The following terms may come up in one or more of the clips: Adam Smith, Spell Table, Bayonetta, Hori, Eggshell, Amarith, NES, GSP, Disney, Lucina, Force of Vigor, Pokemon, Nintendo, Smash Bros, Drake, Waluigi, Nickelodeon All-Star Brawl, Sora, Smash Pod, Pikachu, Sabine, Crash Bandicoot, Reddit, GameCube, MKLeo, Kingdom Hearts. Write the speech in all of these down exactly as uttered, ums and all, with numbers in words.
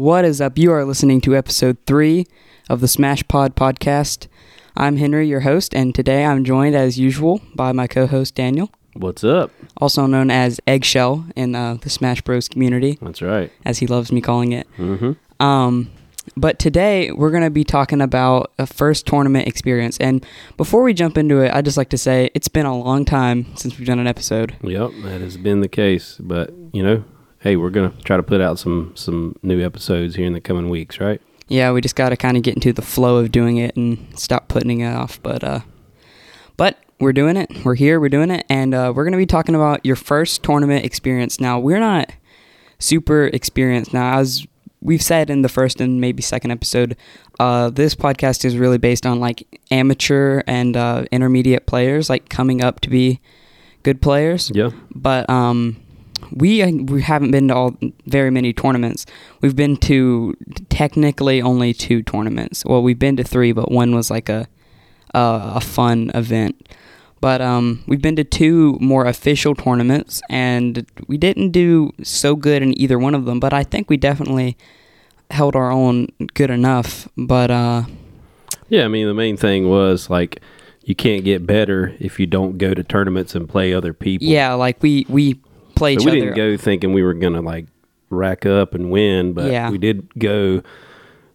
What is up? You are listening to episode three of the Smash Pod podcast. I'm Henry, your host, and today I'm joined, as usual, by my co-host, Daniel. What's up? Also known as Eggshell in uh, the Smash Bros community. That's right. As he loves me calling it. Mm-hmm. Um, but today, we're going to be talking about a first tournament experience. And before we jump into it, I'd just like to say it's been a long time since we've done an episode. Yep, that has been the case. But, you know, hey, we're going to try to put out some, some new episodes here in the coming weeks, right? Yeah, we just got to kind of get into the flow of doing it and stop putting it off. But, uh, but... We're doing it. We're here. We're doing it. And uh, we're going to be talking about your first tournament experience. Now, we're not super experienced. Now, as we've said in the first and maybe second episode, uh, this podcast is really based on like amateur and uh, intermediate players, like coming up to be good players. Yeah. But um, we we haven't been to all very many tournaments. We've been to technically only two tournaments. Well, we've been to three, but one was like a uh, a fun event. But um, we've been to two more official tournaments, and we didn't do so good in either one of them, but I think we definitely held our own good enough. But uh, yeah, I mean, the main thing was, like, you can't get better if you don't go to tournaments and play other people. Yeah, like, we, we play so each other. We didn't other. go thinking we were going to, like, rack up and win, but yeah. we did go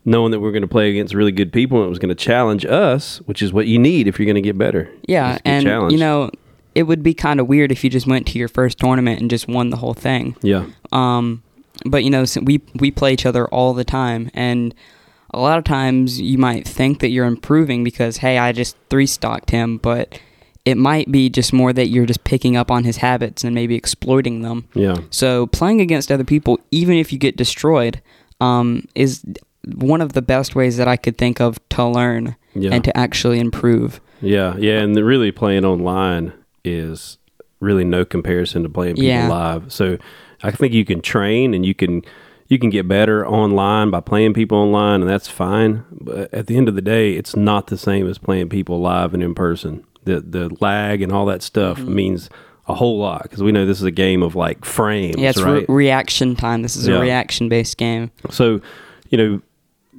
knowing that we're going to play against really good people and it was going to challenge us, which is what you need if you're going to get better. Yeah, and, challenged. you know, it would be kind of weird if you just went to your first tournament and just won the whole thing. Yeah. Um, but, you know, so we, we play each other all the time, and a lot of times you might think that you're improving because, hey, I just three-stocked him, but it might be just more that you're just picking up on his habits and maybe exploiting them. Yeah. So playing against other people, even if you get destroyed, um, is one of the best ways that I could think of to learn yeah. and to actually improve. Yeah, yeah, and the really playing online is really no comparison to playing people yeah. live. So I think you can train and you can you can get better online by playing people online, and that's fine. But at the end of the day, it's not the same as playing people live and in person. The the lag and all that stuff mm-hmm. means a whole lot, because we know this is a game of, like, frames, Yeah, it's right? re- reaction time. This is yeah. a reaction-based game. So, you know,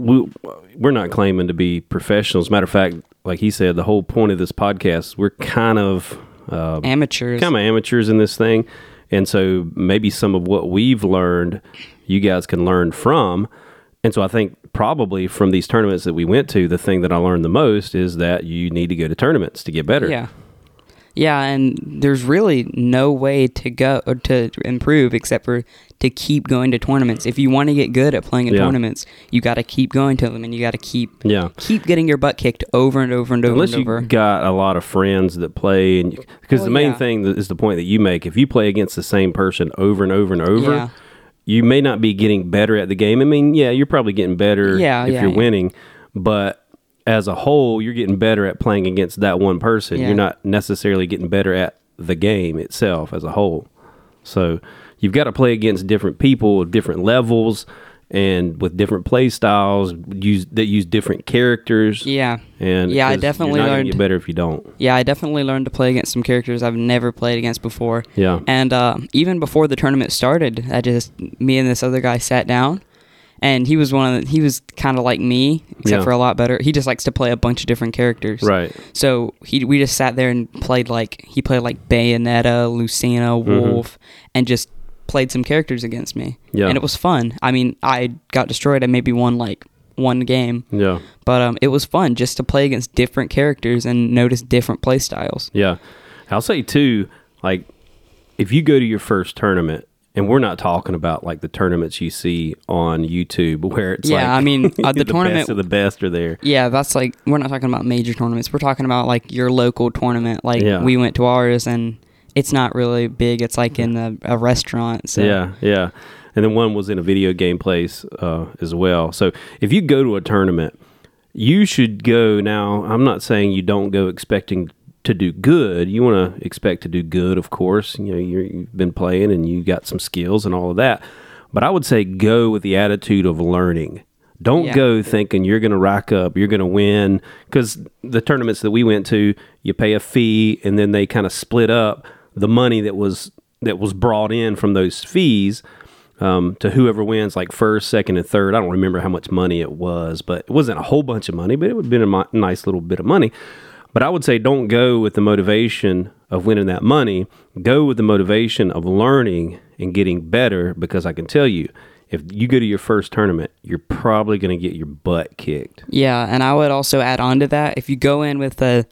We, we're not claiming to be professionals. Matter of fact, like he said, the whole point of this podcast, we're kind of uh, amateurs, kind of amateurs in this thing. And so maybe some of what we've learned, you guys can learn from. And so I think probably from these tournaments that we went to, the thing that I learned the most is that you need to go to tournaments to get better. Yeah. Yeah, and there's really no way to go or to improve except for to keep going to tournaments. If you want to get good at playing at yeah. tournaments, you got to keep going to them, and you got to keep yeah. keep getting your butt kicked over and over and over. Unless and over. you got a lot of friends that play, and because well, the main yeah. thing is the point that you make. If you play against the same person over and over and over, yeah. you may not be getting better at the game. I mean, yeah, you're probably getting better yeah, if yeah, you're yeah. winning, but as a whole, you're getting better at playing against that one person. Yeah. You're not necessarily getting better at the game itself as a whole. So you've got to play against different people of different levels and with different play styles use, that use different characters. Yeah. And yeah, I definitely you're not learned. Get better if you don't. Yeah, I definitely learned to play against some characters I've never played against before. Yeah. And uh, even before the tournament started, I just me and this other guy sat down. And he was one of the, he was kind of like me, except yeah. for a lot better. He just likes to play a bunch of different characters. Right. So he we just sat there and played like he played like Bayonetta, Lucina, Wolf, mm-hmm. and just played some characters against me. Yeah. And it was fun. I mean, I got destroyed. I maybe won like one game. Yeah. But um, it was fun just to play against different characters and notice different play styles. Yeah. I'll say too, like if you go to your first tournament. And we're not talking about, like, the tournaments you see on YouTube where it's, yeah, like, I mean, uh, the, the tournament, best of the best are there. Yeah, that's, like, we're not talking about major tournaments. We're talking about, like, your local tournament. Like, yeah. we went to ours, and it's not really big. It's, like, in a, a restaurant. So. Yeah, yeah. And then one was in a video game place uh, as well. So if you go to a tournament, you should go now. I'm not saying you don't go expecting to do good. You want to expect to do good, of course. You know, you're, you've been playing and you got some skills and all of that. But I would say go with the attitude of learning. Don't yeah. go thinking you're going to rack up, you're going to win. Because the tournaments that we went to, you pay a fee and then they kind of split up the money that was that was brought in from those fees. um, to whoever wins, like first, second, and third. I don't remember how much money it was, but it wasn't a whole bunch of money, but it would have been a mo- nice little bit of money. But I would say don't go with the motivation of winning that money. Go with the motivation of learning and getting better, because I can tell you, if you go to your first tournament, you're probably going to get your butt kicked. Yeah, and I would also add on to that, if you go in with a,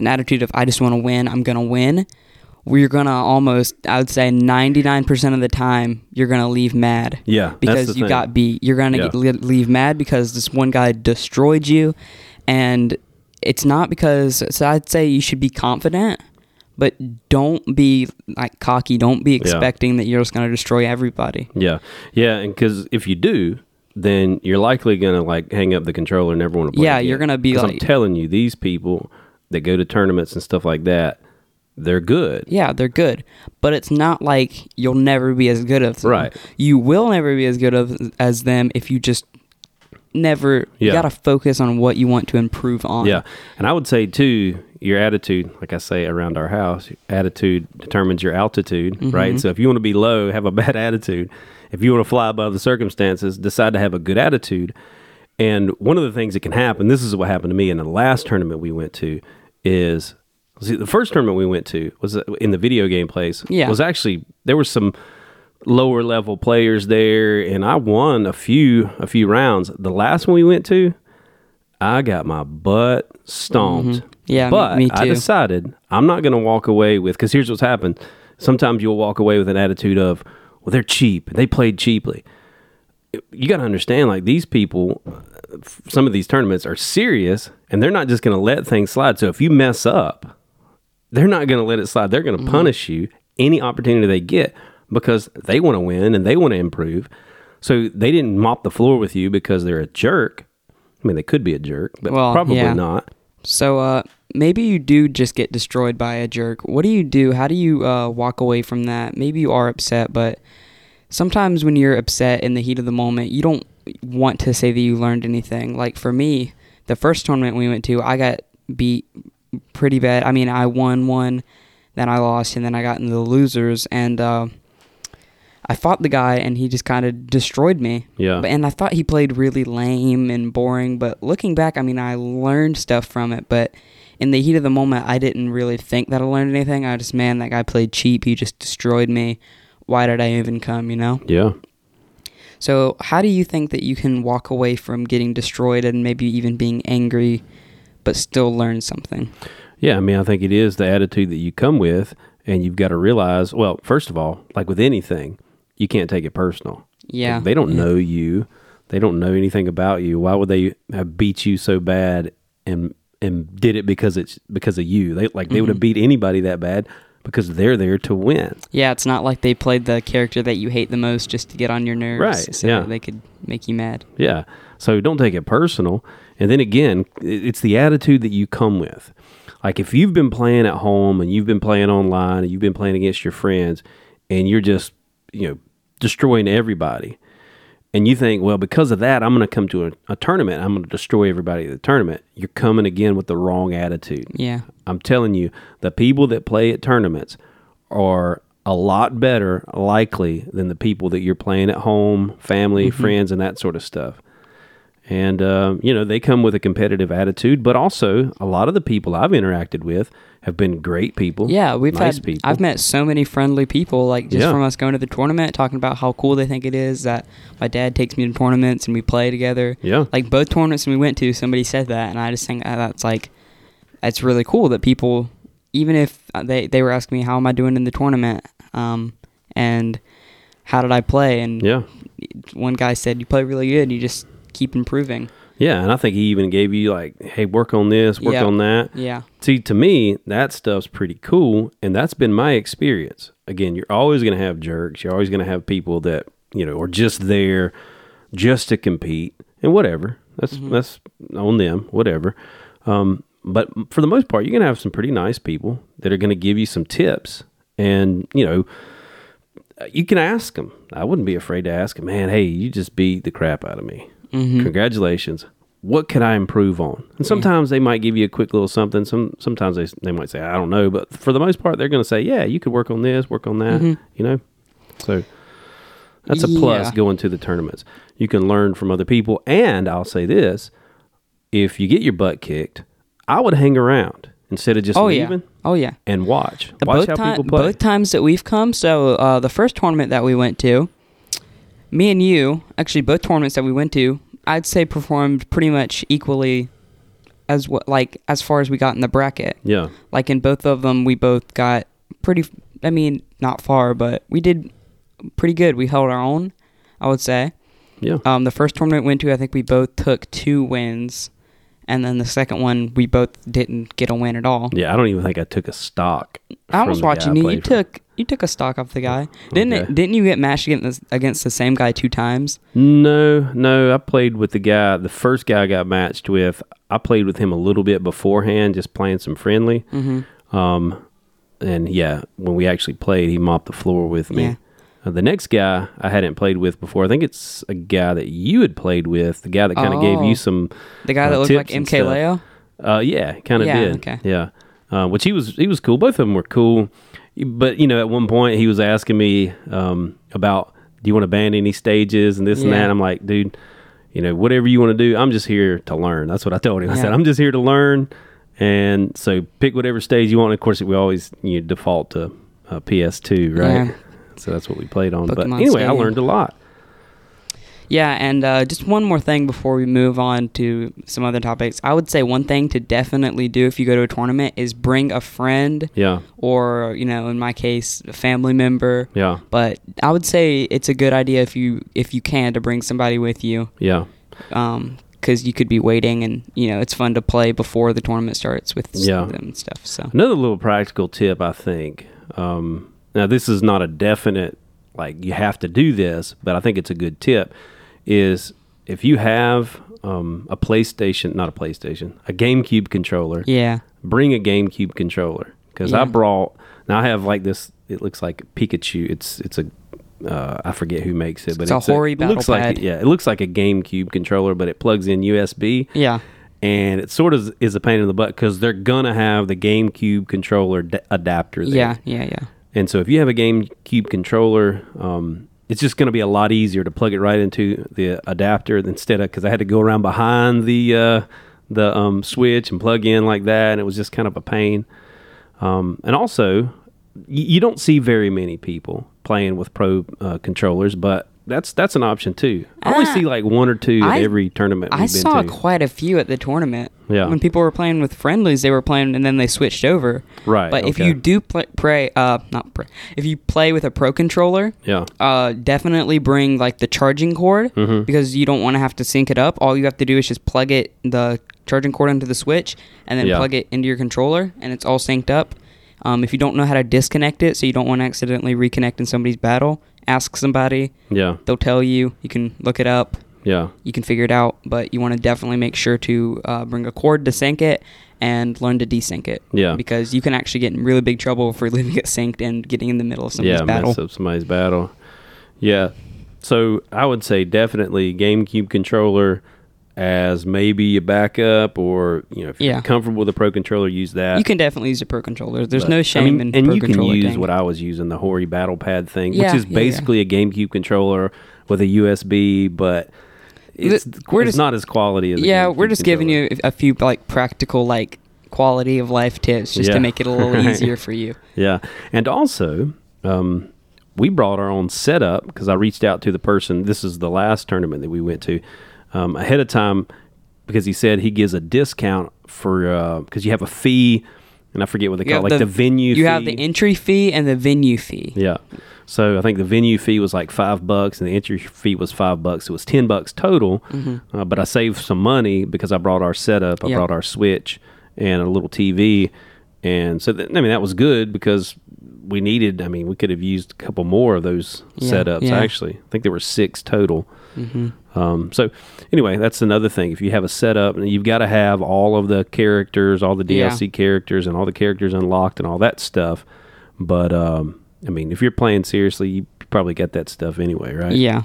an attitude of, I just want to win, I'm going to win, we're going to almost, I would say ninety-nine percent of the time, you're going to leave mad. Yeah, because you thing. got beat. You're going to yeah. leave mad because this one guy destroyed you, and it's not because, so I'd say you should be confident, but don't be like cocky. Don't be expecting yeah. that you're just going to destroy everybody. Yeah. Yeah. And because if you do, then you're likely going to like hang up the controller and never want to play. Yeah. Again. You're going to be like, I'm telling you, these people that go to tournaments and stuff like that, they're good. Yeah. They're good. But it's not like you'll never be as good as them. Right. You will never be as good of, as them if you just never, yeah. you got to focus on what you want to improve on. Yeah. And I would say, too, your attitude, like I say around our house, your attitude determines your altitude, mm-hmm. right? So if you want to be low, have a bad attitude. If you want to fly above the circumstances, decide to have a good attitude. And one of the things that can happen, this is what happened to me in the last tournament we went to, is see, the first tournament we went to was in the video game place. Yeah. Was actually, there were some lower level players there, and I won a few, a few rounds. The last one we went to, I got my butt stomped. Mm-hmm. Yeah, but me, me too. I decided I'm not going to walk away with, because here's what's happened. Sometimes you'll walk away with an attitude of, well, they're cheap. They played cheaply. You got to understand, like, these people, some of these tournaments are serious, and they're not just going to let things slide. So if you mess up, they're not going to let it slide. They're going to mm-hmm. punish you any opportunity they get, because they want to win and they want to improve. So they didn't mop the floor with you because they're a jerk. I mean, they could be a jerk, but well, probably yeah. not. So uh, maybe you do just get destroyed by a jerk. What do you do? How do you uh, walk away from that? Maybe you are upset, but sometimes when you're upset in the heat of the moment, you don't want to say that you learned anything. Like for me, the first tournament we went to, I got beat pretty bad. I mean, I won one, then I lost, and then I got into the losers. And uh, I fought the guy, and he just kind of destroyed me. Yeah. And I thought he played really lame and boring, but looking back, I mean, I learned stuff from it, but in the heat of the moment, I didn't really think that I learned anything. I just, man, that guy played cheap. He just destroyed me. Why did I even come, you know? Yeah. So how do you think that you can walk away from getting destroyed and maybe even being angry, but still learn something? Yeah, I mean, I think it is the attitude that you come with, and you've got to realize, well, first of all, like with anything, you can't take it personal. Yeah. Like, they don't know you. They don't know anything about you. Why would they have beat you so bad and and did it because it's because of you? They like they mm-hmm. would have beat anybody that bad because they're there to win. Yeah, it's not like they played the character that you hate the most just to get on your nerves. Right. So yeah. that they could make you mad. Yeah. So don't take it personal. And then again, it's the attitude that you come with. Like if you've been playing at home and you've been playing online and you've been playing against your friends and you're just, you know, destroying everybody, and you think, well, because of that, I'm going to come to a, a tournament, I'm going to destroy everybody at the tournament, you're coming again with the wrong attitude. Yeah. I'm telling you, the people that play at tournaments are a lot better likely than the people that you're playing at home, family, mm-hmm. friends, and that sort of stuff. And, uh, you know, they come with a competitive attitude, but also a lot of the people I've interacted with have been great people. Yeah, we've nice had, people. I've met so many friendly people, like just yeah. from us going to the tournament, talking about how cool they think it is that my dad takes me to tournaments and we play together. Yeah. Like both tournaments we went to, somebody said that, and I just think oh, that's like, that's really cool that people, even if they, they were asking me, how am I doing in the tournament? Um, and how did I play? And yeah. one guy said, you play really good, you just keep improving. Yeah, and I think he even gave you like, hey, work on this, work yeah. on that. Yeah. See, to me, that stuff's pretty cool, and that's been my experience. Again, you're always going to have jerks. You're always going to have people that, you know, are just there just to compete and whatever. That's mm-hmm. that's on them, whatever. Um, but for the most part, you're going to have some pretty nice people that are going to give you some tips, and, you know, you can ask them. I wouldn't be afraid to ask them, man, hey, you just beat the crap out of me. Mm-hmm. Congratulations. What can I improve on? And sometimes yeah. they might give you a quick little something. Some Sometimes they they might say, I don't know. But for the most part, they're going to say, yeah, you could work on this, work on that, mm-hmm. you know? So That's a plus yeah. going to the tournaments. You can learn from other people. And I'll say this, if you get your butt kicked, I would hang around instead of just oh, leaving. Yeah. Oh, yeah. And watch. Watch both how ti- people play. Both times that we've come, so uh, the first tournament that we went to, me and you, actually both tournaments that we went to, I'd say performed pretty much equally as what like as far as we got in the bracket. Yeah. Like in both of them, we both got pretty, I mean, not far, but we did pretty good. We held our own, I would say. Yeah. Um, the first tournament we went to, I think we both took two wins. And then the second one, we both didn't get a win at all. Yeah, I don't even think I took a stock. I was watching you. You took you took a stock off the guy. Didn't okay. it, didn't you get mashed against the, against the same guy two times? No, no. I played with the guy. The first guy I got matched with, I played with him a little bit beforehand, just playing some friendly. Mm-hmm. Um, and yeah, when we actually played, he mopped the floor with me. Yeah. Uh, the next guy I hadn't played with before, I think it's a guy that you had played with, the guy that kind of oh, gave you some the guy uh, that looked like MKLeo? Uh, yeah, kind of yeah, did. Okay. Yeah, uh, which he was he was cool. Both of them were cool, but you know, at one point he was asking me um, about, do you want to ban any stages and this yeah. and that? I'm like, dude, you know, whatever you want to do, I'm just here to learn. That's what I told him. Yeah. I said, I'm just here to learn, and so pick whatever stage you want. Of course, we always you know, default to uh, P S two, right? Yeah. So that's what we played on. Pokemon but anyway, Stadium. I learned a lot. Yeah, and uh, just one more thing before we move on to some other topics. I would say one thing to definitely do if you go to a tournament is bring a friend. Yeah. Or, you know, in my case, a family member. Yeah. But I would say it's a good idea if you if you can to bring somebody with you. Yeah. Um, because you could be waiting, and you know, it's fun to play before the tournament starts with yeah. them and stuff. So another little practical tip, I think. Um, Now, this is not a definite, like, you have to do this, but I think it's a good tip, is if you have um, a PlayStation, not a PlayStation, a GameCube controller, yeah, bring a GameCube controller. Because yeah. I brought, now I have, like, this, it looks like Pikachu. It's it's a, uh, I forget who makes it. But it's, it's a Hori battle looks pad. Like, yeah, it looks like a GameCube controller, but it plugs in U S B. Yeah. And it sort of is a pain in the butt because they're going to have the GameCube controller d- adapter there. Yeah, yeah, yeah. And so if you have a GameCube controller, um, it's just going to be a lot easier to plug it right into the adapter instead of, because I had to go around behind the uh, the um, switch and plug in like that, and it was just kind of a pain. Um, and also, y- you don't see very many people playing with pro uh, controllers, but that's that's an option too. I only ah, see like one or two at every tournament we've I been to. I saw quite a few at the tournament. Yeah. When people were playing with friendlies, they were playing and then they switched over. Right. But okay. if you do play, pray, uh, not pray, if you play with a pro controller, yeah. uh, definitely bring like the charging cord mm-hmm. because you don't want to have to sync it up. All you have to do is just plug it, the charging cord into the Switch and then yeah. plug it into your controller and it's all synced up. Um, if you don't know how to disconnect it, so you don't want to accidentally reconnect in somebody's battle, ask somebody. Yeah. They'll tell you. You can look it up. Yeah. You can figure it out, but you want to definitely make sure to uh, bring a cord to sync it and learn to desync it. Yeah. Because you can actually get in really big trouble for leaving it synced and getting in the middle of somebody's yeah, battle. Yeah, mess up somebody's battle. Yeah. So I would say definitely GameCube controller as maybe a backup, or you know, if yeah. you're comfortable with a pro controller, use that. You can definitely use a pro controller. There's but, no shame I mean, in and pro controller. And you can use what I was using, the Hori battle pad thing, yeah, which is yeah, basically yeah. a GameCube controller with a U S B, but it's, the, we're it's just, not as quality as yeah, a GameCube we're just controller. Giving you a few like practical like quality of life tips just yeah. to make it a little easier for you. Yeah, and also um, we brought our own setup because I reached out to the person. This is the last tournament that we went to. Um, ahead of time, because he said he gives a discount for because uh, you have a fee, and I forget what they you call like the, the venue you fee. You have the entry fee and the venue fee. Yeah. So I think the venue fee was like five bucks and the entry fee was five bucks. It was ten bucks total, mm-hmm. uh, but I saved some money because I brought our setup. I yep. brought our Switch and a little T V. And so, th- I mean, that was good because we needed, I mean, we could have used a couple more of those yeah, setups, yeah. actually. I think there were six total. Mm-hmm. Um, so, anyway, that's another thing. If you have a setup, and you've got to have all of the characters, all the D L C yeah. characters, and all the characters unlocked and all that stuff. But, um, I mean, if you're playing seriously, you probably get that stuff anyway, right? Yeah.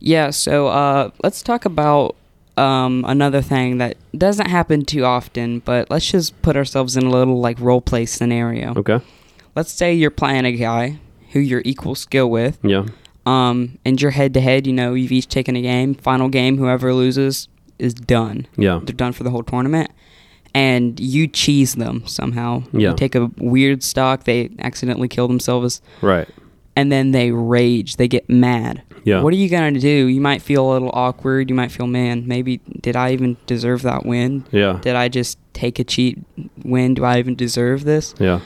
Yeah, so uh, let's talk about... Um, another thing that doesn't happen too often, but let's just put ourselves in a little like role play scenario. Okay. Let's say you're playing a guy who you're equal skill with. Yeah. Um, and you're head-to-head, you know, you've each taken a game. Final game, whoever loses is done. Yeah. They're done for the whole tournament. And you cheese them somehow. Yeah. You take a weird stock. They accidentally kill themselves. Right. And then they rage. They get mad. Yeah. What are you going to do? You might feel a little awkward. You might feel, man, maybe did I even deserve that win? Yeah. Did I just take a cheat win? Do I even deserve this? Yeah.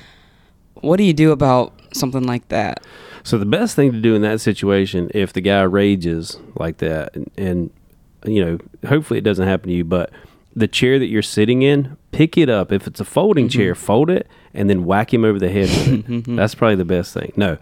What do you do about something like that? So the best thing to do in that situation, if the guy rages like that, and, and you know, hopefully it doesn't happen to you, but the chair that you're sitting in, pick it up. If it's a folding mm-hmm. chair, fold it and then whack him over the head with it. That's probably the best thing. No.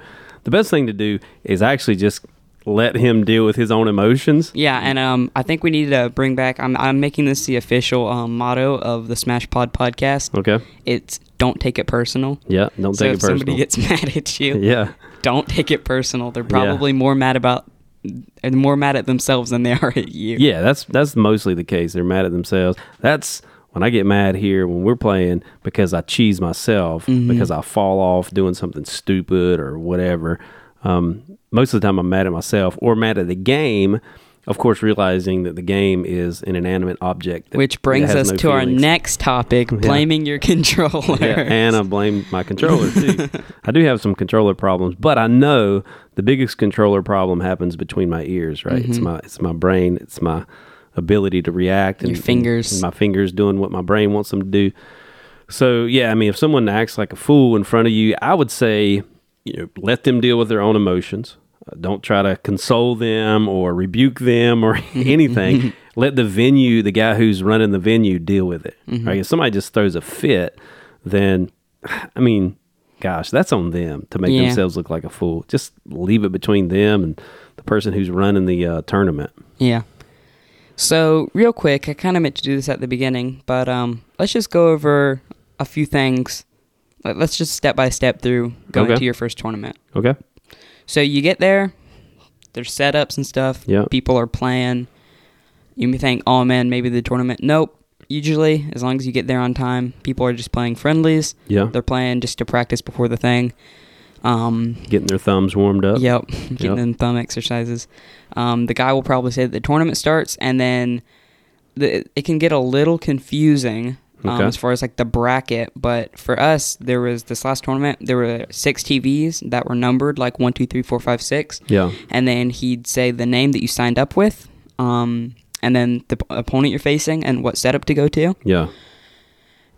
The best thing to do is actually just let him deal with his own emotions. Yeah, and um, I think we need to bring back, I'm I'm making this the official um, motto of the Smash Pod podcast. Okay. It's don't take it personal. Yeah, don't so take it personal. So if somebody gets mad at you, yeah. don't take it personal. They're probably yeah. more mad about, they're more mad at themselves than they are at you. Yeah, that's that's mostly the case. They're mad at themselves. That's when I get mad here when we're playing because I cheese myself, mm-hmm. because I fall off doing something stupid or whatever. Um, most of the time I'm mad at myself or mad at the game, of course, realizing that the game is an inanimate object. That, Which brings that has us no to feelings. Our next topic, blaming yeah. your controller. Yeah, and I blame my controller too. I do have some controller problems, but I know the biggest controller problem happens between my ears, right? Mm-hmm. It's my, it's my brain. It's my ability to react and your fingers and my fingers doing what my brain wants them to do. So yeah, I mean, if someone acts like a fool in front of you, I would say, you know, let them deal with their own emotions. Uh, don't try to console them or rebuke them or anything. Let the venue, the guy who's running the venue, deal with it. Mm-hmm. Right? If somebody just throws a fit, then I mean, gosh, that's on them to make yeah. themselves look like a fool. Just leave it between them and the person who's running the uh, tournament. Yeah. So, real quick, I kind of meant to do this at the beginning, but um, let's just go over a few things. Let's just step by step through going okay. to your first tournament. Okay. So, you get there, there's setups and stuff. Yeah. People are playing. You may think, oh, man, maybe the tournament. Nope. Usually, as long as you get there on time, people are just playing friendlies. Yeah. They're playing just to practice before the thing. Um, getting their thumbs warmed up. Yep, getting yep. them thumb exercises. Um, the guy will probably say that the tournament starts, and then the, it can get a little confusing um, okay. as far as like the bracket. But for us, there was this last tournament, there were six T Vs that were numbered, like one, two, three, four, five, six. Yeah. And then he'd say the name that you signed up with, um, and then the opponent you're facing and what setup to go to. Yeah.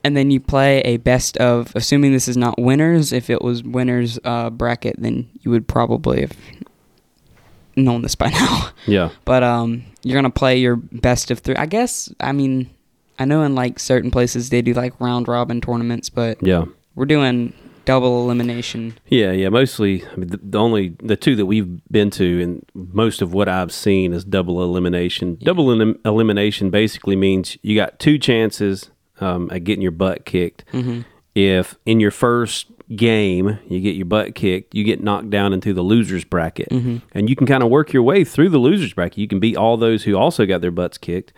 And then you play a best of, assuming this is not winners. If it was winners uh, bracket, then you would probably have known this by now. Yeah. But um, you're going to play your best of three. I guess, I mean, I know in like certain places they do like round robin tournaments, but yeah, we're doing double elimination. Yeah, yeah. Mostly, I mean, the, the only, the two that we've been to and most of what I've seen is double elimination. Yeah. Double elim- elimination basically means you got two chances Um, at getting your butt kicked. Mm-hmm. If in your first game you get your butt kicked, you get knocked down into the losers bracket. Mm-hmm. And you can kind of work your way through the losers bracket. You can beat all those who also got their butts kicked.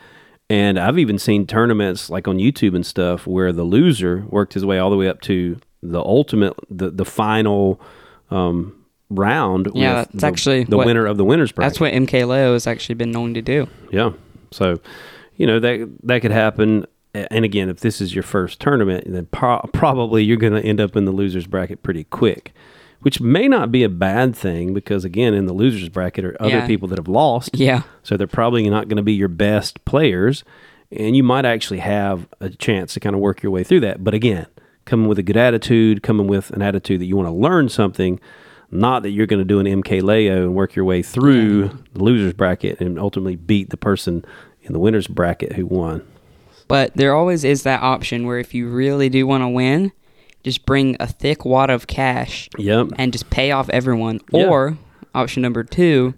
And I've even seen tournaments like on YouTube and stuff where the loser worked his way all the way up to the ultimate, the, the final um, round. Yeah, that's the, actually the what, winner of the winner's bracket. That's what MKLeo has actually been known to do. Yeah. So, you know, that that could happen. And again, if this is your first tournament, then pro- probably you're going to end up in the loser's bracket pretty quick, which may not be a bad thing because, again, in the loser's bracket are other yeah. people that have lost. Yeah. So they're probably not going to be your best players, and you might actually have a chance to kind of work your way through that. But again, coming with a good attitude, coming with an attitude that you want to learn something, not that you're going to do an MKLeo and work your way through yeah. the loser's bracket and ultimately beat the person in the winner's bracket who won. But there always is that option where if you really do want to win, just bring a thick wad of cash yep. and just pay off everyone. Yep. Or option number two,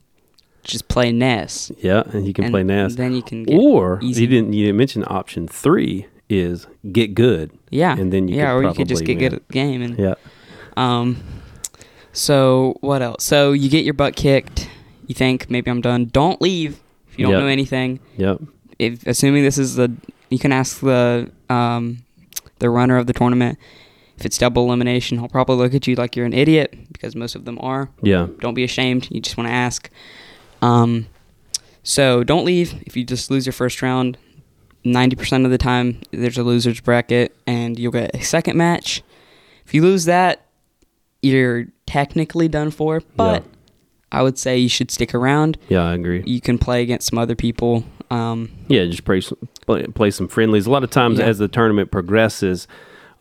just play N E S. Yeah, and you can and play N E S. Then you can get or easy. you didn't you didn't mention option three is get good. Yeah, and then you yeah, could or you could just get win. good at the game. And yeah. Um. So what else? So you get your butt kicked. You think maybe I'm done. Don't leave if you don't yep. know anything. Yep. If assuming this is the You can ask the um, the runner of the tournament If it's double elimination, I'll probably look at you like you're an idiot, because most of them are. Yeah. Don't be ashamed. You just want to ask. Um, so don't leave. If you just lose your first round, ninety percent of the time there's a loser's bracket, and you'll get a second match. If you lose that, you're technically done for, but yeah. I would say you should stick around. Yeah, I agree. You can play against some other people. Um, yeah, just play, play some friendlies. A lot of times yeah. as the tournament progresses,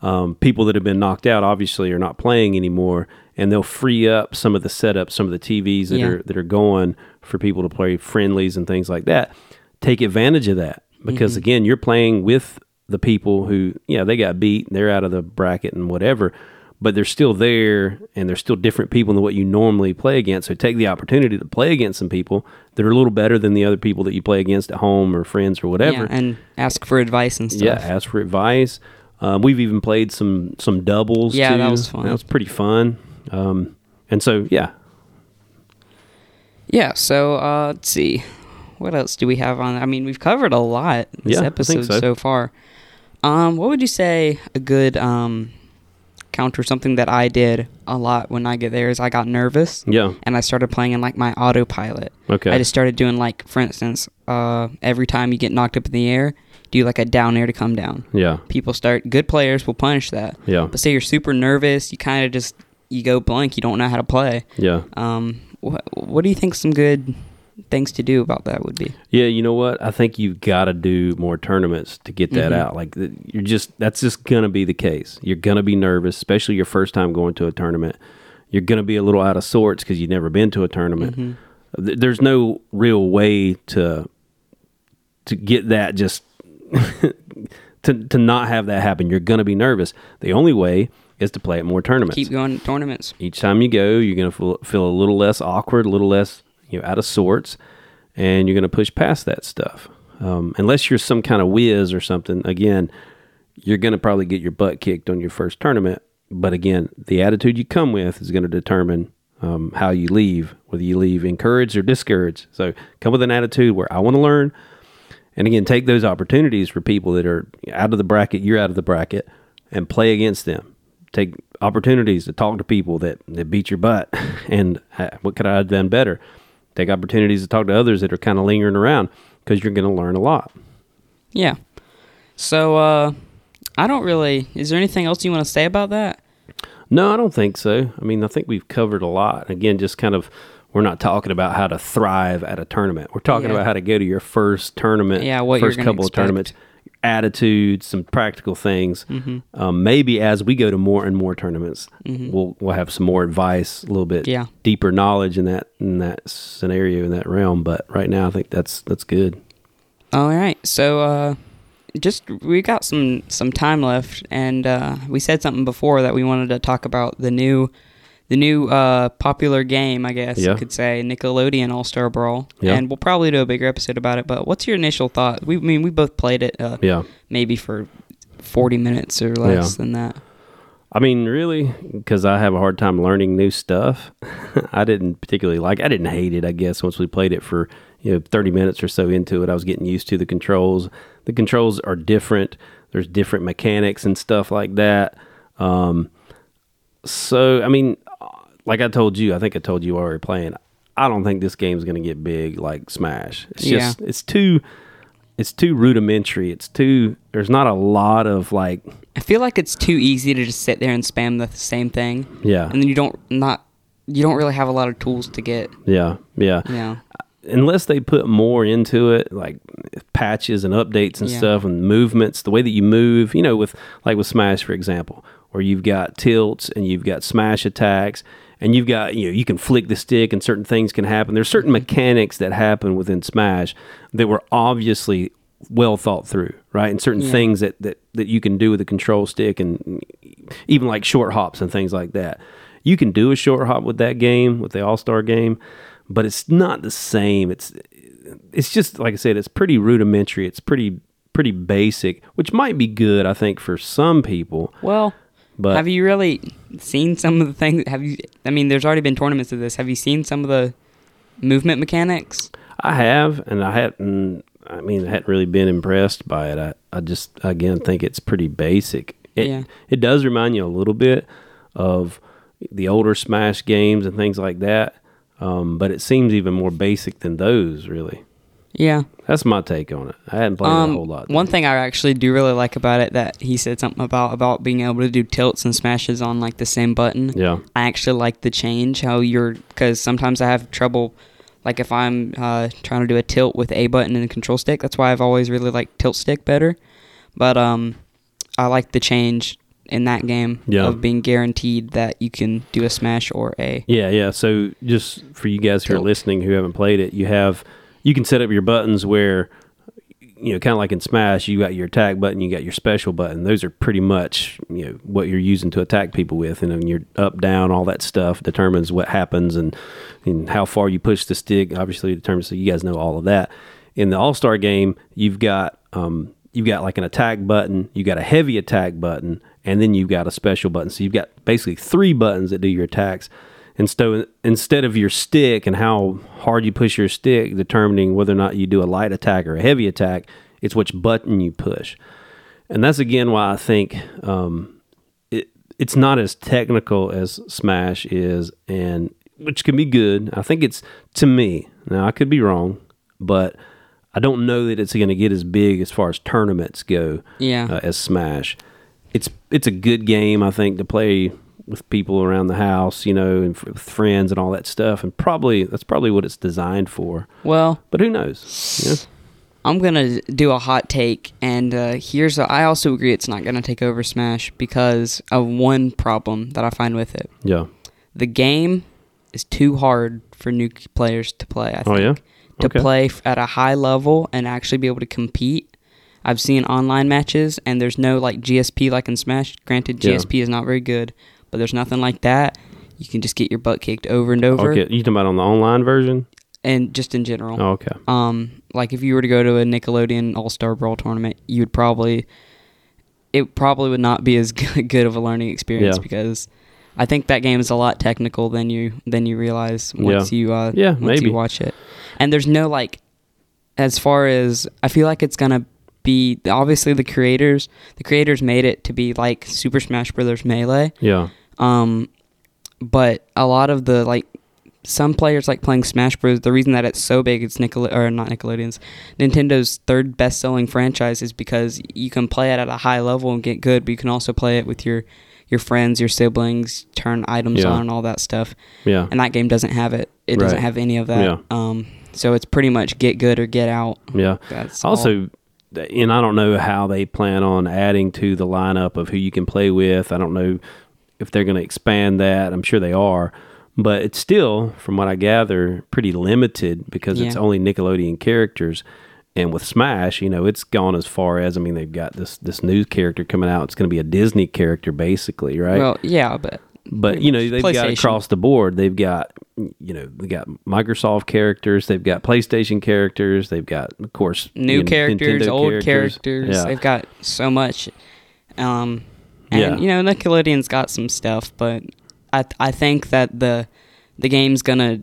um, people that have been knocked out obviously are not playing anymore, and they'll free up some of the setups, some of the T Vs that yeah. are that are going for people to play friendlies and things like that. Take advantage of that, because, mm-hmm. again, you're playing with the people who, yeah, they got beat, and they're out of the bracket and whatever, but they're still there, and they're still different people than what you normally play against. So take the opportunity to play against some people that are a little better than the other people that you play against at home or friends or whatever. Yeah, and ask for advice and stuff. Yeah, ask for advice. Um, we've even played some some doubles, yeah, too. Yeah, that was fun. That was pretty fun. Um, and so, yeah. Yeah, so uh, let's see. What else do we have on? I mean, we've covered a lot this yeah, episode so. so far. Um, what would you say a good... Um, counter something that I did a lot when I get there is I got nervous yeah and I started playing in like my autopilot. Okay. I just started doing, like, for instance, uh every time you get knocked up in the air, do like a down air to come down. Yeah. People start, good players will punish that. Yeah. But say you're super nervous, you kind of just, you go blank, you don't know how to play. Yeah. Um wh- what do you think some good things to do about that would be? Yeah, you know what? I think you've got to do more tournaments to get that mm-hmm. out. Like, you're just, that's just going to be the case. You're going to be nervous, especially your first time going to a tournament. You're going to be a little out of sorts because you've never been to a tournament. Mm-hmm. There's no real way to to get that just, to, to not have that happen. You're going to be nervous. The only way is to play at more tournaments. Keep going to tournaments. Each time you go, you're going to feel, feel a little less awkward, a little less, you know, out of sorts, and you're going to push past that stuff. Um, unless you're some kind of whiz or something, again, you're going to probably get your butt kicked on your first tournament. But again, the attitude you come with is going to determine um, how you leave, whether you leave encouraged or discouraged. So come with an attitude where I want to learn. And again, take those opportunities for people that are out of the bracket, you're out of the bracket, and play against them. Take opportunities to talk to people that, that beat your butt. And uh, what could I have done better? Take opportunities to talk to others that are kind of lingering around, because you're going to learn a lot. Yeah. So, uh, I don't really... Is there anything else you want to say about that? No, I don't think so. I mean, I think we've covered a lot. Again, just kind of... We're not talking about how to thrive at a tournament. We're talking yeah. about how to go to your first tournament, yeah, what first you're couple expect. Of tournaments, attitudes, some practical things. Mm-hmm. Um, maybe as we go to more and more tournaments, mm-hmm. we'll we'll have some more advice, a little bit yeah. deeper knowledge in that in that scenario, in that realm. But right now, I think that's that's good. All right, so uh, just we got some some time left, and uh, we said something before that we wanted to talk about the new. The new uh, popular game, I guess yeah. you could say, Nickelodeon All-Star Brawl. Yeah. And we'll probably do a bigger episode about it, but what's your initial thought? We I mean, we both played it uh, yeah. maybe for forty minutes or less yeah. than that. I mean, really, because I have a hard time learning new stuff. I didn't particularly like it. I didn't hate it, I guess, once we played it for you know thirty minutes or so into it. I was getting used to the controls. The controls are different. There's different mechanics and stuff like that. Um, so, I mean... Like I told you, I think I told you while we were playing, I don't think this game's going to get big like Smash. It's yeah. just, it's too, it's too rudimentary. It's too, there's not a lot of like... I feel like it's too easy to just sit there and spam the same thing. Yeah. And then you don't not, you don't really have a lot of tools to get. Yeah, yeah. Yeah. Unless they put more into it, like patches and updates and yeah. stuff and movements, the way that you move, you know, with like with Smash, for example, where you've got tilts and you've got smash attacks. And you've got, you know, you can flick the stick and certain things can happen. There's certain mechanics that happen within Smash that were obviously well thought through, right? And certain yeah. things that, that, that you can do with a control stick, and even like short hops and things like that. You can do a short hop with that game, with the All-Star game, but it's not the same. It's it's just, like I said, it's pretty rudimentary. It's pretty pretty basic, which might be good, I think, for some people. Well... But have you really seen some of the things? Have you? I mean, there's already been tournaments of this. Have you seen some of the movement mechanics? I have, and I hadn't. I mean, I hadn't really been impressed by it. I, I just again think it's pretty basic. It yeah. it does remind you a little bit of the older Smash games and things like that, um, but it seems even more basic than those, really. Yeah. That's my take on it. I hadn't played um, it a whole lot. One thing I actually do really like about it that he said something about, about being able to do tilts and smashes on like the same button. Yeah. I actually like the change, how you're, because sometimes I have trouble, like if I'm uh, trying to do a tilt with A button and a control stick, that's why I've always really liked tilt stick better. But um, I like the change in that game yeah. of being guaranteed that you can do a smash or a... Yeah, yeah. So just for you guys who tilt. Are listening who haven't played it, you have... You can set up your buttons where, you know, kind of like in Smash, you got your attack button, you got your special button. Those are pretty much, you know, what you're using to attack people with. And then your up, down, all that stuff determines what happens and, and how far you push the stick, obviously determines, so you guys know all of that. In the All-Star game, you've got, um, you've got like an attack button, you got a heavy attack button, and then you've got a special button. So you've got basically three buttons that do your attacks. And so instead of your stick and how hard you push your stick determining whether or not you do a light attack or a heavy attack, it's which button you push. And that's, again, why I think um, it it's not as technical as Smash is, and which can be good. I think it's, to me, now I could be wrong, but I don't know that it's going to get as big as far as tournaments go yeah. uh, as Smash. It's It's a good game, I think, to play with people around the house, you know, and f- with friends and all that stuff. And probably, that's probably what it's designed for. Well. But who knows? You know? I'm going to do a hot take. And uh, here's, a, I also agree it's not going to take over Smash because of one problem that I find with it. Yeah. The game is too hard for new players to play, I think. Oh, yeah? Okay. To play at a high level and actually be able to compete. I've seen online matches and there's no like G S P like in Smash. Granted, G S P yeah. is not very good. But there's nothing like that. You can just get your butt kicked over and over. Okay, you talking about on the online version? And just in general. Oh, okay. Um, like if you were to go to a Nickelodeon All-Star Brawl tournament, you would probably, it probably would not be as good of a learning experience yeah. because I think that game is a lot technical than you than you realize once yeah. you uh yeah, once maybe. you watch it. And there's no like, as far as I feel like it's gonna be obviously the creators the creators made it to be like Super Smash Bros. Melee. Yeah. Um, but a lot of the, like, some players like playing Smash Bros. The reason that it's so big, it's Nickel- or not Nickelodeon's, Nintendo's third best-selling franchise is because you can play it at a high level and get good, but you can also play it with your, your friends, your siblings, turn items yeah. on and all that stuff. Yeah. And that game doesn't have it. It right. doesn't have any of that. Yeah. Um, so it's pretty much get good or get out. Yeah. That's also... all. And I don't know how they plan on adding to the lineup of who you can play with. I don't know if they're going to expand that. I'm sure they are. But it's still, from what I gather, pretty limited because yeah. it's only Nickelodeon characters. And with Smash, you know, it's gone as far as, I mean, they've got this, this new character coming out. It's going to be a Disney character, basically, right? Well, yeah, but... But, you know, they've got across the board. They've got, you know, they've got Microsoft characters. They've got PlayStation characters. They've got, of course, new characters, old characters. Yeah. They've got so much. Um, and, yeah. you know, Nickelodeon's got some stuff. But I I think that the the game's going to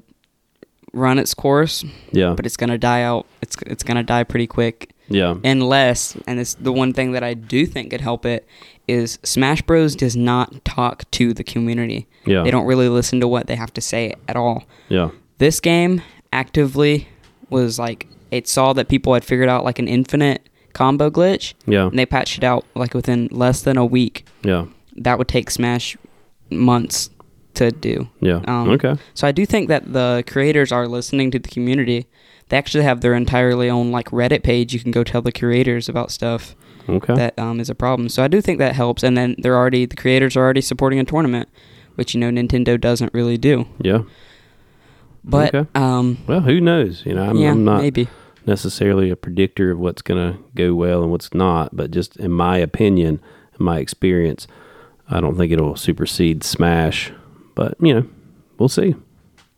run its course. Yeah. But it's going to die out. It's, it's going to die pretty quick. Yeah. Unless, and it's the one thing that I do think could help it, is Smash Bros. Does not talk to the community. Yeah. They don't really listen to what they have to say at all. Yeah. This game actively was like, it saw that people had figured out like an infinite combo glitch. Yeah. And they patched it out like within less than a week. Yeah. That would take Smash months to do. Yeah. Um, okay. So I do think that the creators are listening to the community. They actually have their entirely own like Reddit page. You can go tell the creators about stuff. Okay. That um, is a problem. So I do think that helps. And then they're already, the creators are already supporting a tournament, which, you know, Nintendo doesn't really do. Yeah. But, okay. um, well, who knows? You know, I'm, yeah, I'm not maybe. necessarily a predictor of what's going to go well and what's not. But just in my opinion, in my experience, I don't think it'll supersede Smash. But, you know, we'll see.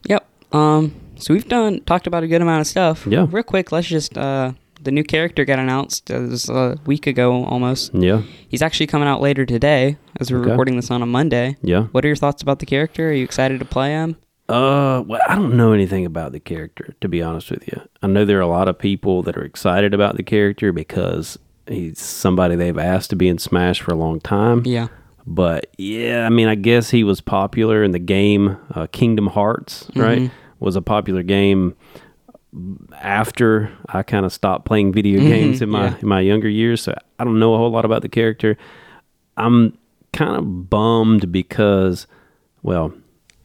Yep. Um. So we've done talked about a good amount of stuff. Yeah. Real quick, let's just... Uh, the new character got announced uh, this, uh, a week ago almost. Yeah. He's actually coming out later today as we're okay. recording this on a Monday. Yeah. What are your thoughts about the character? Are you excited to play him? Uh, well, I don't know anything about the character, to be honest with you. I know there are a lot of people that are excited about the character because he's somebody they've asked to be in Smash for a long time. Yeah. But, yeah, I mean, I guess he was popular in the game uh, Kingdom Hearts, mm-hmm. right? Was a popular game after I kind of stopped playing video mm-hmm. games in my yeah. in my younger years. So I don't know a whole lot about the character. I'm kind of bummed because, well,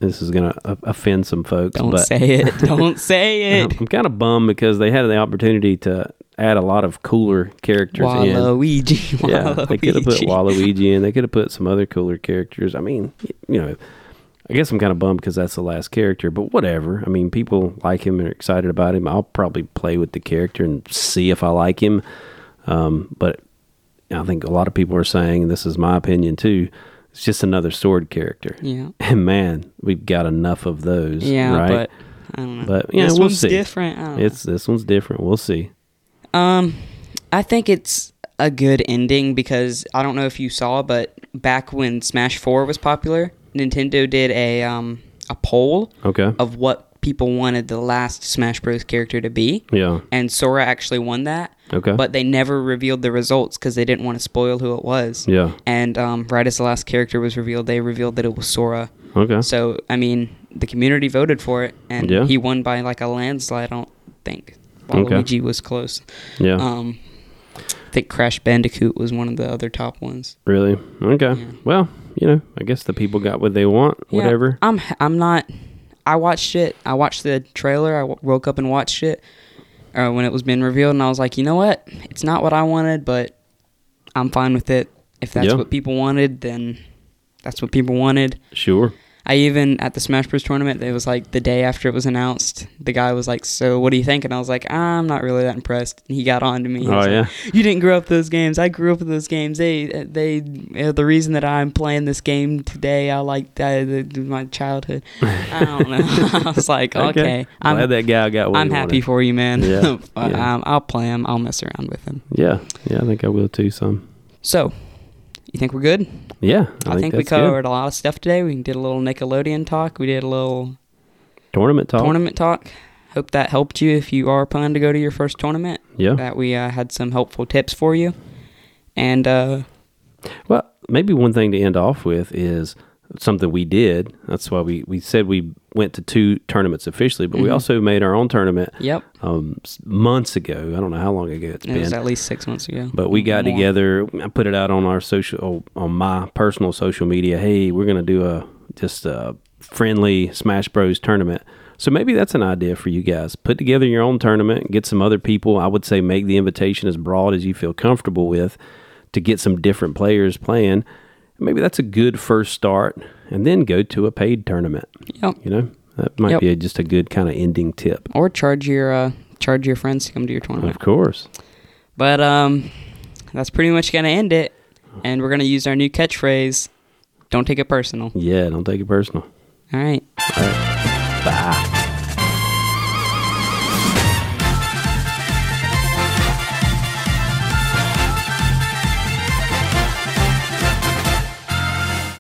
this is going to offend some folks. Don't but say it. Don't say it. I'm kind of bummed because they had the opportunity to add a lot of cooler characters Waluigi, in. Waluigi. Yeah, they could have put Waluigi in. They could have put some other cooler characters. I mean, you know, I guess I'm kind of bummed because that's the last character, but whatever. I mean, people like him and are excited about him. I'll probably play with the character and see if I like him. Um, but I think a lot of people are saying, and this is my opinion too, it's just another sword character. Yeah. And man, we've got enough of those. Yeah, right? But I don't know. But, yeah, this we'll one's see. different. I don't it's, know. This one's different. We'll see. Um, I think it's a good ending because I don't know if you saw, but back when Smash four was popular, Nintendo did a um a poll okay. of what people wanted the last Smash Bros. Character to be. Yeah. And Sora actually won that. Okay. But they never revealed the results because they didn't want to spoil who it was. Yeah. And um, right as the last character was revealed, they revealed that it was Sora. Okay. So, I mean, the community voted for it, and yeah. he won by like a landslide, I don't think. Waluigi okay. was close. Yeah. Um, I think Crash Bandicoot was one of the other top ones. Really? Okay. Yeah. Well, you know, I guess the people got what they want, yeah, whatever. I'm I'm not... I watched it. I watched the trailer. I w- woke up and watched it. Uh, when it was being revealed, and I was like, you know what? It's not what I wanted, but I'm fine with it. If that's yeah. what people wanted, then that's what people wanted. Sure. I even, at the Smash Bros. Tournament, it was like the day after it was announced, the guy was like, so what do you think? And I was like, I'm not really that impressed. And he got on to me. He oh, was yeah. like, you didn't grow up with those games. I grew up with those games. They, they, uh, the reason that I'm playing this game today, I like uh, my childhood. I don't know. I was like, okay. okay. I'm glad that guy got what I'm happy wanted. For you, man. Yeah. I, yeah. Um, I'll play him. I'll mess around with him. Yeah. Yeah, I think I will too, some. So, you think we're good? Yeah. I, I think, think we covered good. a lot of stuff today. We did a little Nickelodeon talk. We did a little... Tournament talk. Tournament talk. Hope that helped you if you are planning to go to your first tournament. Yeah. That we uh, had some helpful tips for you. And... Uh, well, maybe one thing to end off with is something we did. That's why we, we said we went to two tournaments officially, but mm-hmm. we also made our own tournament Yep. Um, months ago. I don't know how long ago it's it been. It was at least six months ago. But we got More. together. I put it out on our social, on my personal social media. Hey, we're going to do a just a friendly Smash Bros. Tournament. So maybe that's an idea for you guys. Put together your own tournament, get some other people. I would say make the invitation as broad as you feel comfortable with to get some different players playing. Maybe that's a good first start, and then go to a paid tournament. Yep. You know, that might yep. be a, just a good kind of ending tip. Or charge your uh, charge your friends to come to your tournament. Of course. But um, that's pretty much going to end it, and we're going to use our new catchphrase, don't take it personal. Yeah, don't take it personal. All right. All right. Bye.